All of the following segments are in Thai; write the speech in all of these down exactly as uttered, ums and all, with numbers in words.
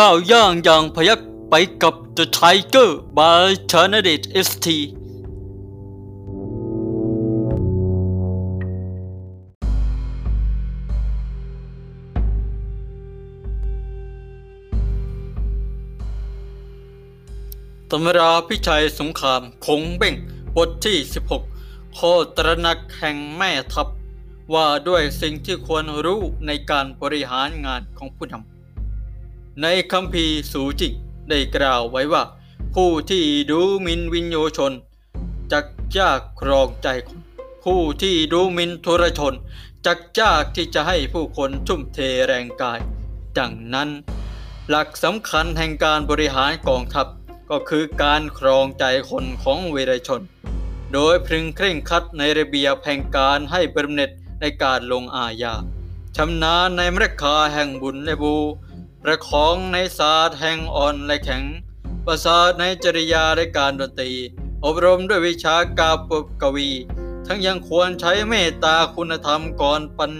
ก้าวย่างอย่างพยักไปกับ The Tiger by Chanadet เอส ทีตำราพิชัยสงครามคงเบ้งบทที่สิบหกข้อตระหนักแห่งแม่ทัพว่าด้วยสิ่งที่ควรรู้ในการบริหารงานของผู้นำในคัมภีร์สูจิได้กล่าวไว้ว่าผู้ที่ดูหมิ่นวินโยชนจักยากครองใจคนผู้ที่ดูหมิ่นทุรชนจักยากที่จะให้ผู้คนทุ่มเทแรงกายดังนั้นหลักสำคัญแห่งการบริหารกองทัพก็คือการครองใจคนของวีรชนโดยพึงเคร่งครัดในระเบียบแห่งการให้บำเหน็จในการลงอาญาชำนาญในมรรคาแห่งบุญและบูประคองในศาสตร์แห่งอ่อนและแข็งประสาทในจริยาและการดนตรีอบรมด้วยวิชากาปกวีทั้งยังควรใช้เมตตาคุณธรรมก่อนปัญ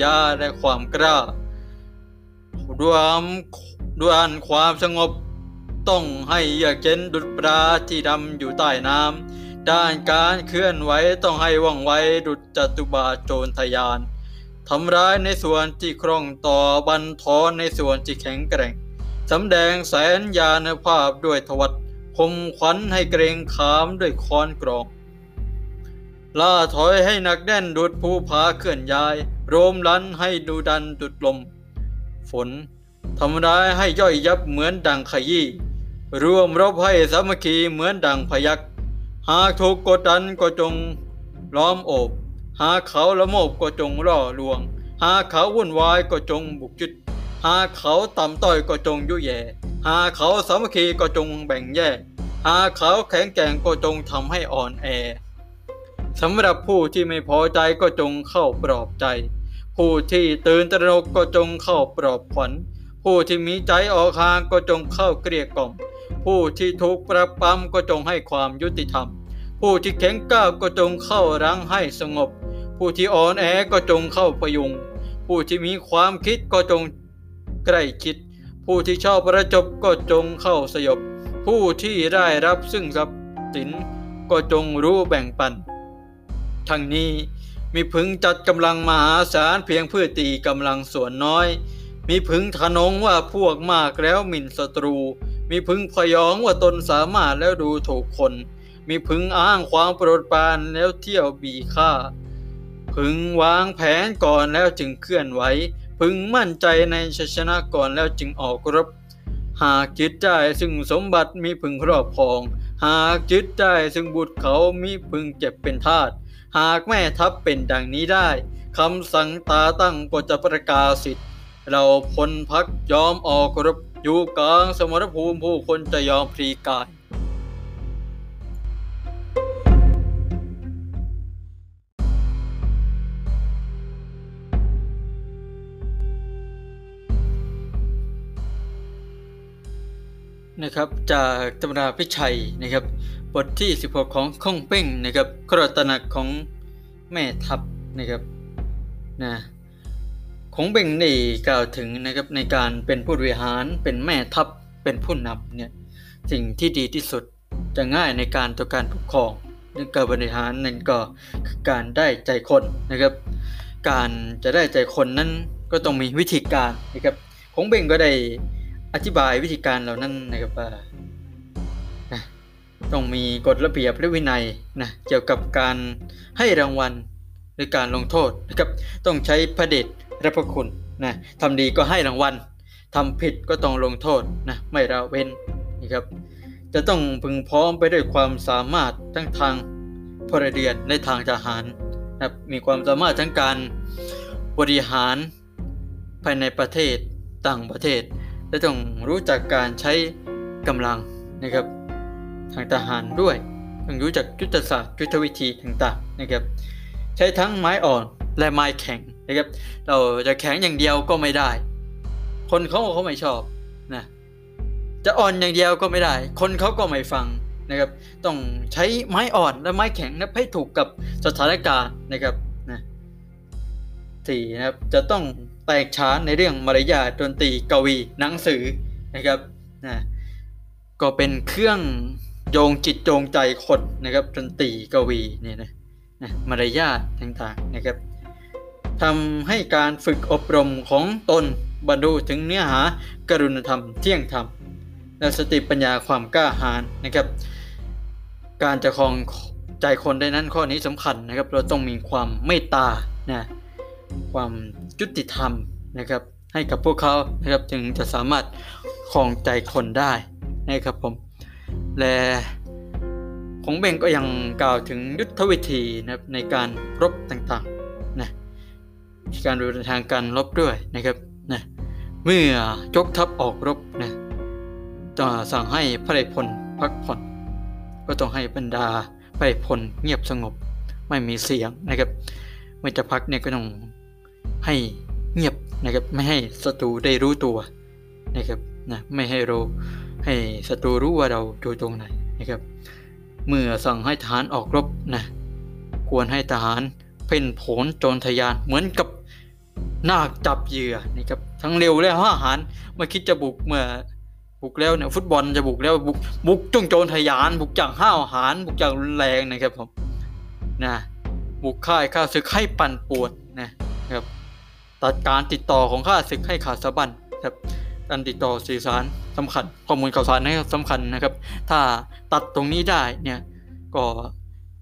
ญาและความกล้าด้วยอันความสงบต้องให้เยือกเย็นดุจปลาที่ดำอยู่ใต้น้ำด้านการเคลื่อนไหวต้องให้ว่องไวดุจจัตุบาทโจรทะยานทำร้ายในส่วนที่คล่องต่อบันทอนในส่วนที่แข็งแกร่งสำแดงแสนยานุภาพด้วยทวัตคมขวัญให้เกรงขามด้วยค้อนกรองล่าถอยให้หนักแน่นดุจภูผาเคลื่อนย้ายโรมรั้นให้ดุดันดุจลมฝนทำร้ายให้ย่อยยับเหมือนดังขยี้ร่วมรบให้สามัคคีเหมือนดังพยัคฆ์หากถูกกดดันก็จงล้อมโอบหากเขาละโมบก็จงล่อลวงหากเขาวุ่นวายก็จงบุกยึดหากเขาต่ำต้อยก็จงยุแย่หากเขาสามัคคีก็จงแบ่งแยกหากเขาแข็งแกร่งก็จงทำให้อ่อนแอสำหรับผู้ที่ไม่พอใจก็จงเข้าปลอบใจผู้ที่ตื่นตระหนกก็จงเข้าปลอบขวัญผู้ที่มีใจออกห่างก็จงเข้าเกลี้ยกล่อมผู้ที่ถูกปรับปรำก็จงให้ความยุติธรรมผู้ที่แข็งกร้าวก็จงเข้ารั้งให้สงบผู้ที่อ่อนแอก็จงเข้าประยุงผู้ที่มีความคิดก็จงใกล้ชิดผู้ที่ชอบประจบก็จงเข้าสยบผู้ที่ได้รับซึ่งทรัพย์สินก็จงรู้แบ่งปันทั้งนี้มิพึงจัดกำลังมหาศาลเพียงเพื่อตีกำลังส่วนน้อยมิพึงทะนงว่าพวกมากแล้วหมิ่นศัตรูมิพึงพยองว่าตนสามารถแล้วดูถูกคนมิพึงอ้างความโปรดปรานแล้วเที่ยวบีฆ่าพึงวางแผนก่อนแล้วจึงเคลื่อนไหวพึงมั่นใจในชัยชนะก่อนแล้วจึงออกรบหากยึดได้ซึ่งสมบัติมิพึงครอบครองหากยึดได้ซึ่งบุตรเขามิพึงเก็บเป็นทาสหากแม่ทัพเป็นดังนี้ได้คำสั่งตาตั้งก็จะประกาศสิทธิ์เราพลพักยอมออกรบอยู่กลางสมรภูมิผู้คนจะยอมพลีกายนะครับจากตำราพิชัยนะครับบทที่สิบหกของคงเป้งนะครับข้อตระหนักของแม่ทัพนะครับนะคงเบ่งได้กล่าวถึงนะครับในการเป็นผู้บริหารเป็นแม่ทัพเป็นผู้นำเนี่ยสิ่งที่ดีที่สุดจะง่ายในการต่อการปกครองหรือการบริหารนั่นก็คือการได้ใจคนนะครับการจะได้ใจคนนั้นก็ต้องมีวิธีการนะครับคงเบ่งก็ได้อธิบายวิธีการเหล่านั้นนะครับว่าต้องมีกฎระเบียบและวินัยนะเกี่ยวกับการให้รางวัลหรือการลงโทษนะครับต้องใช้พระเดชรับพระคุณนะทำดีก็ให้รางวัลทำผิดก็ต้องลงโทษนะไม่ละเว้นนะครับจะต้องพึงพร้อมไปด้วยความสามารถทั้งทางพลเรือนและทางทหารนะมีความสามารถทั้งการบริหารภายในประเทศต่างประเทศและต้องรู้จักการใช้กำลังนะครับทางทหารด้วยต้องรู้จักยุทธศาสตร์ยุทธวิธีต่างๆนะครับใช้ทั้งไม้อ่อนและไม้แข็งนะครับเราจะแข็งอย่างเดียวก็ไม่ได้คนเขาเขาไม่ชอบนะจะอ่อนอย่างเดียวก็ไม่ได้คนเขาก็ไม่ฟังนะครับต้องใช้ไม้อ่อนและไม้แข็งนะให้ถูกกับสถานการณ์นะครับนะสี่นะครับจะต้องแตกฉานในเรื่องมารยาทดนตรีกวีหนังสือ นะครับนะก็เป็นเครื่องโยงจิตโยงใจคนนะครับดนตรีกวีเนี่ยนะนะมารยาทต่างๆนะครับทำให้การฝึกอบรมของตนบรรลุถึงเนื้อหากรุณธรรมเที่ยงธรรมและสติปัญญาความกล้าหาญนะครับการจะครองใจคนได้นั้นข้อนี้สำคัญนะครับเราต้องมีความเมตตานะความยุติธรรมนะครับให้กับพวกเขานะครับจึงจะสามารถครองใจคนได้นะครับผมและของเบ่งก็ยังกล่าวถึงยุทธวิธีนะครับในการรบต่างๆนะการเดินทางการรบด้วยนะครับนะเมื่อยกทัพออกรบนะต้องสั่งให้พระไพพลพักผ่อนก็ต้องให้บรรดาพระไพพลเงียบสงบไม่มีเสียงนะครับเมื่อจะพักเนี่ยก็ต้องให้เงียบนะครับไม่ให้ศัตรูได้รู้ตัวนะครับนะไม่ให้เราให้ศัตรูรู้ว่าเราอยู่ตรงไหนนะครับเมื่อสั่งให้ทหารออกรบนะควรให้ทหารเพ่นโผนโจรทะยานเหมือนกับนาคจับเหยื่อนะครับทั้งเร็วและห้าวหาญเมื่อคิดจะบุกเมื่อบุกแล้วเนี่ยฟุตบอลจะบุกแล้วบุกบุกจ้องโจรทะยานบุกอย่างห้าวหาญบุกอย่างรุนแรงนะครับผมนะบุกค่ายข้าศึกให้ปั่นป่วนนะครับตัดการติดต่อของข้าศึกให้ขาดสะบั้นครับการติดต่อสื่อสารสำคัญข้อมูลข่าวสารนะครับสำคัญนะครับถ้าตัดตรงนี้ได้เนี่ยก็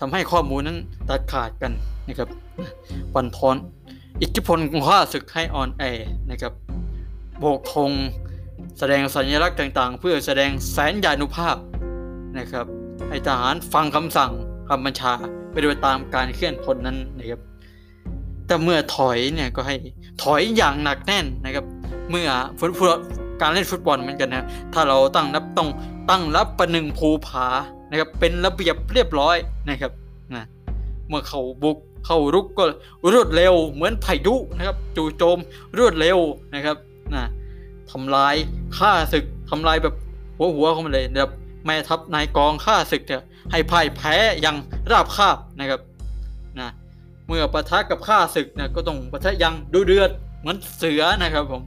ทำให้ข้อมูลนั้นตัดขาดกันนะครับบั่นทอนอิทธิพลของข้าศึกให้อ่อนแอนะครับโบกธงแสดงสัญลักษณ์ต่างๆเพื่อแสดงแสนยานุภาพนะครับให้ทหารฟังคำสั่งคำบัญชาไปโดยตามการเคลื่อนพลนั้นนะครับแต่เมื่อถอยเนี่ยก็ให้ถอยอย่างหนักแน่นนะครับเมื่อฟุตบอลการเล่นฟุตบอลเหมือนกันนะถ้าเราตั้งรับต้องตั้งรับประหนึ่งภูผานะครับเป็นระเบียบเรียบร้อยนะครับนะเมื่อเขาบุกเข้ารุกก็รวดเร็วเหมือนพายุนะครับจู่โจมรวดเร็วนะครับนะทำลายฆ่าศึกทำลายแบบหัวหัวเขาเลยนะครับแม่ทัพนายกองฆ่าศึกเนี่ยให้พ่ายแพ้อย่างราบคาบนะครับนะเมื่อปะทะกับฆ่าศึกเนี่ยก็ต้องปะทะอย่างดุเดือดเหมือนเสือนะครับผม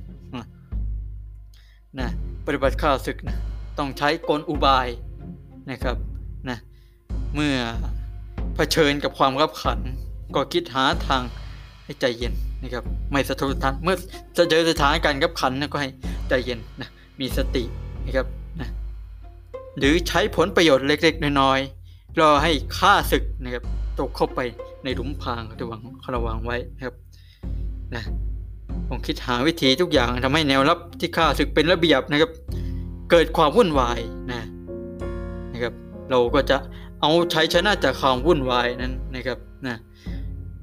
นะปฏิบัติฆ่าศึกนะต้องใช้กลอุบายนะครับนะเมื่อเผชิญกับความขับขันก็คิดหาทางให้ใจเย็นนะครับไม่สะทกสะท้านเมื่อจะเจอสถานการณ์ขับขันนะก็ให้ใจเย็นนะมีสตินะครับนะหรือใช้ผลประโยชน์เล็กๆน้อยๆรอให้ฆ่าศึกนะครับตกเข้าไปในหลุมพรางระวังระวังไว้นะครับนะผมคิดหาวิธีทุกอย่างทำให้แนวรับที่ฆ่าศึกเป็นระเบียบนะครับเกิดความวุ่นวายนะนะครับเราก็จะเอาชัยชนะจากความวุ่นวายนั้นนะครับนะ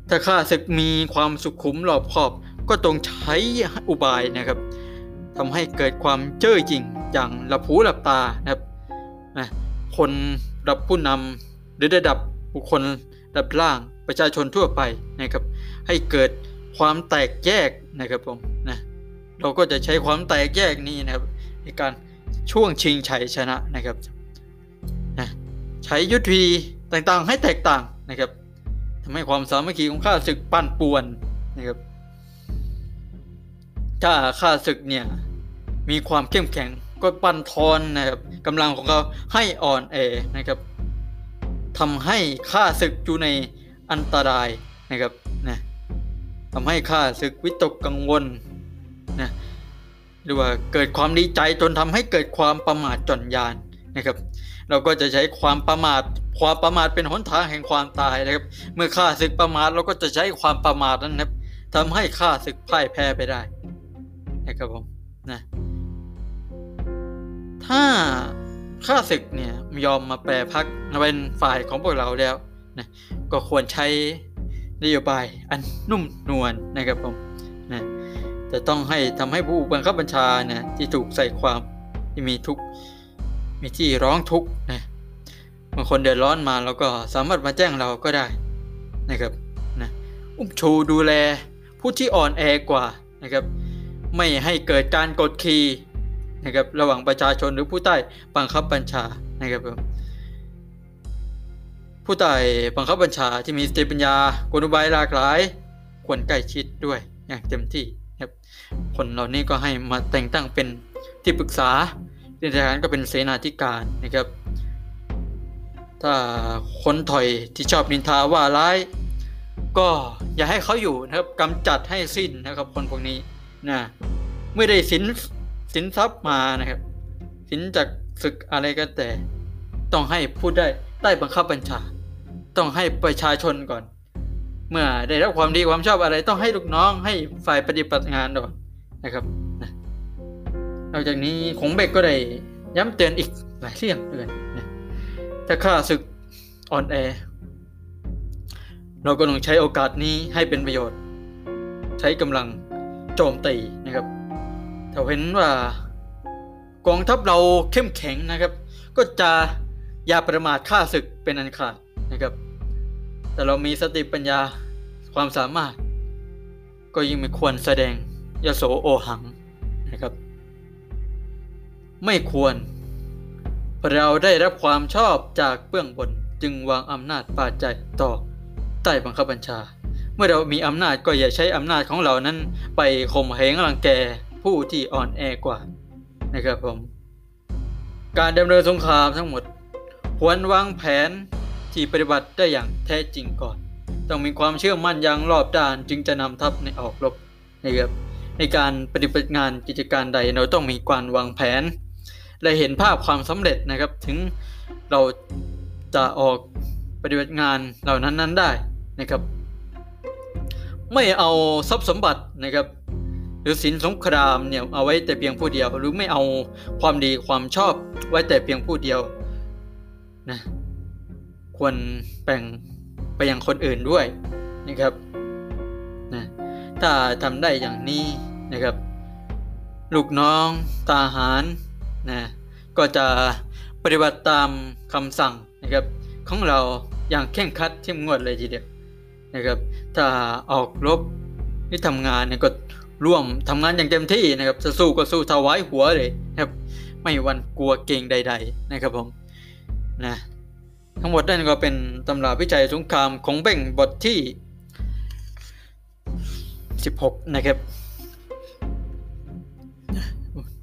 ถ้าฆ่าศึกมีความสุขุมรอบคอบก็ต้องใช้อุบายนะครับทำให้เกิดความเจ้อจริงอย่างหลับหูหลับตานะครับนะคนรับผู้นำหรือระดับบุคคลระดับล่างประชาชนทั่วไปนะครับให้เกิดความแตกแยกนะครับผมนะเราก็จะใช้ความแตกแยกนี้นะครับในการช่วงชิงชัยชนะนะครับนะใช้ยุทธวิธีต่างๆให้แตกต่างนะครับทำให้ความสามัคคีของข้าศึกปั่นป่วนนะครับถ้าข้าศึกเนี่ยมีความเข้มแข็งก็ปั่นทอนนะครับกำลังของเขาให้อ่อนแอนะครับทำให้ข้าศึกอยู่ในอันตรายนะครับนะทำให้ข้าศึกวิตกกังวลนะหรือว่าเกิดความดีใจจนทำให้เกิดความประมาทจนยานนะครับเราก็จะใช้ความประมาทความประมาทเป็นหนทางแห่งความตายนะครับเมื่อข้าศึกประมาทเราก็จะใช้ความประมาทนั้นนะครับทำให้ข้าศึกพ่ายแพ้ไปได้นะครับผมนะถ้าข้าศึกเนี่ยยอมมาแปรพักเป็นฝ่ายของพวกเราแล้วนะก็ควรใช้นโยบายอันนุ่มนวล น, นะครับผมนะแต่ต้องให้ทำให้ผู้บังคับบัญชานะที่ถูกใส่ความที่มีทุกข์มีที่ร้องทุกข์นะบางคนเดือดร้อนมาเราก็สามารถมาแจ้งเราก็ได้นะครับนะอุ้มชูดูแลผู้ที่อ่อนแอกว่านะครับไม่ให้เกิดการกดขี่นะครับระหว่างประชาชนหรือผู้ใต้บังคับบัญชานะครับผมผู้ใต้บังคับบัญชาที่มีสติปัญญากลอุบายหลากหลายควรใกล้ชิดด้วยอย่างเต็มที่ ครับคนเหล่านี้ก็ให้มาแต่งตั้งเป็นที่ปรึกษาที่ทหารก็เป็นเสนาธิการนะครับถ้าคนถอยที่ชอบนินทาว่าร้ายก็อย่าให้เขาอยู่นะครับกำจัดให้สิ้นนะครับคนพวกนี้นะเมื่อได้สินสินทรัพย์มานะครับสินจากศึกอะไรก็แต่ต้องให้พูดได้ใต้บังคับบัญชาต้องให้ประชาชนก่อนเมื่อได้รับความดีความชอบอะไรต้องให้ลูกน้องให้ฝ่ายปฏิบัติงานก่อนนะครับนะนอกจากนี้ขงเบกก็ได้ย้ำเตือนอีกหลายเรื่องด้วยนะถ้าข้าศึกอ่อนแอเราก็ต้องใช้โอกาสนี้ให้เป็นประโยชน์ใช้กำลังโจมตีนะครับถ้าเห็นว่ากองทัพเราเข้มแข็งนะครับก็จะอย่าประมาทข้าศึกเป็นอันขาดนะครับแต่เรามีสติปัญญาความสามารถก็ยิ่งไม่ควรแสดงยโสโอหังนะครับไม่ควรเราได้รับความชอบจากเบื้องบนจึงวางอำนาจปาใจต่อใต้บังคับบัญชาเมื่อเรามีอำนาจก็อย่าใช้อำนาจของเรานั้นไปข่มเหงรังแกผู้ที่อ่อนแอกว่านะครับผมการดำเนินสงครามทั้งหมดควรวางแผนที่ปฏิบัติได้อย่างแท้จริงก่อนต้องมีความเชื่อมั่นอย่างรอบด้านจึงจะนำทัพในออกรบนะครับในการปฏิบัติงานกิจการใดเราต้องมีการวางแผนและเห็นภาพความสำเร็จนะครับถึงเราจะออกปฏิบัติงานเหล่านั้นนั้นได้นะครับไม่เอาทรัพย์สมบัตินะครับหรือสินสงครามเนี่ยเอาไว้แต่เพียงผู้เดียวหรือไม่เอาความดีความชอบไว้แต่เพียงผู้เดียวนะควรแบ่งไปยังคนอื่นด้วยนะครับนะถ้าทำได้อย่างนี้นะครับลูกน้องทหารนะก็จะปฏิบัติตามคำสั่งนะครับของเราอย่างเคร่งครัดเข้มงวดเลยทีเดียวนะครับถ้าออกรบหรือทำงานเนี่ยก็ร่วมทำงานอย่างเต็มที่นะครับจะสู้ก็สู้ถวายหัวเลยนะครับไม่หวั่นกลัวเกรงใดๆนะครับผมนะทั้งหมดนั่นก็เป็นตำราวิจัยสงครามของเบ่งบทที่สิบหกนะครับ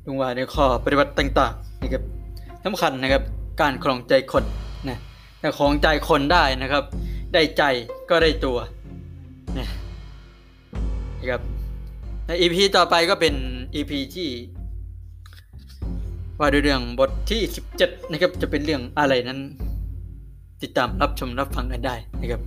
ลงว่าในข้อปฏิบัติต่างๆนะครับสำคัญนะครับการครองใจคนนะแต่ครองใจคนได้นะครับได้ใจก็ได้ตัวนะนะครับใน อี พี ต่อไปก็เป็น อี พี ที่ว่าด้วยเรื่องบทที่สิบเจ็ดนะครับจะเป็นเรื่องอะไรนั้นติดตามรับชมรับฟังกันได้นะครับ